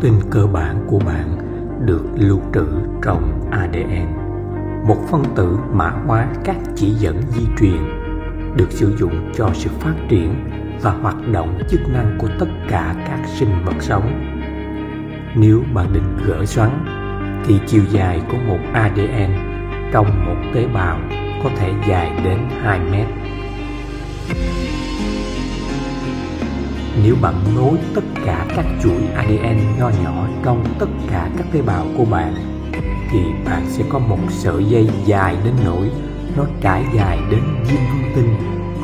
tin cơ bản của bạn được lưu trữ trong ADN. Một phân tử mã hóa các chỉ dẫn di truyền được sử dụng cho sự phát triển và hoạt động chức năng của tất cả các sinh vật sống. Nếu bạn định gỡ xoắn, thì chiều dài của một ADN trong một tế bào có thể dài đến 2 mét. Nếu bạn nối tất cả các chuỗi ADN nho nhỏ trong tất cả các tế bào của bạn, thì bạn sẽ có một sợi dây dài đến nỗi nó trải dài đến diêm vương tinh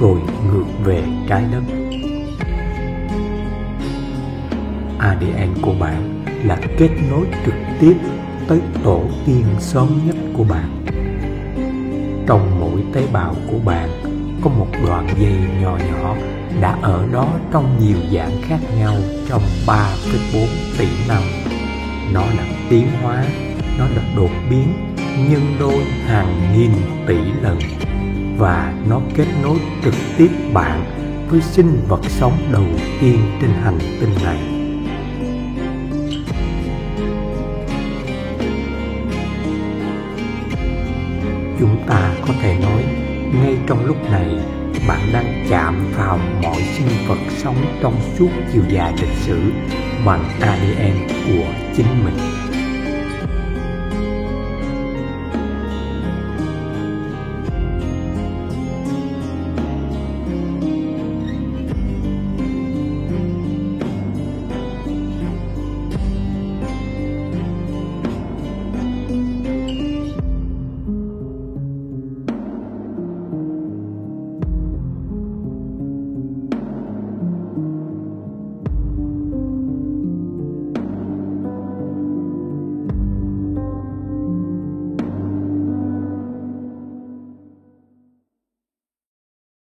rồi ngược về trái đất. ADN của bạn là kết nối trực tiếp tới tổ tiên sớm nhất của bạn. Trong mỗi tế bào của bạn có một đoạn dây nhỏ nhỏ đã ở đó trong nhiều dạng khác nhau trong 3,4 tỷ năm. Nó là tiến hóa, nó là đột biến nhân đôi hàng nghìn tỷ lần, và nó kết nối trực tiếp bạn với sinh vật sống đầu tiên trên hành tinh này. Chúng ta có thể nói ngay trong lúc này bạn đang chạm vào mọi sinh vật sống trong suốt chiều dài lịch sử bằng ADN của chính mình.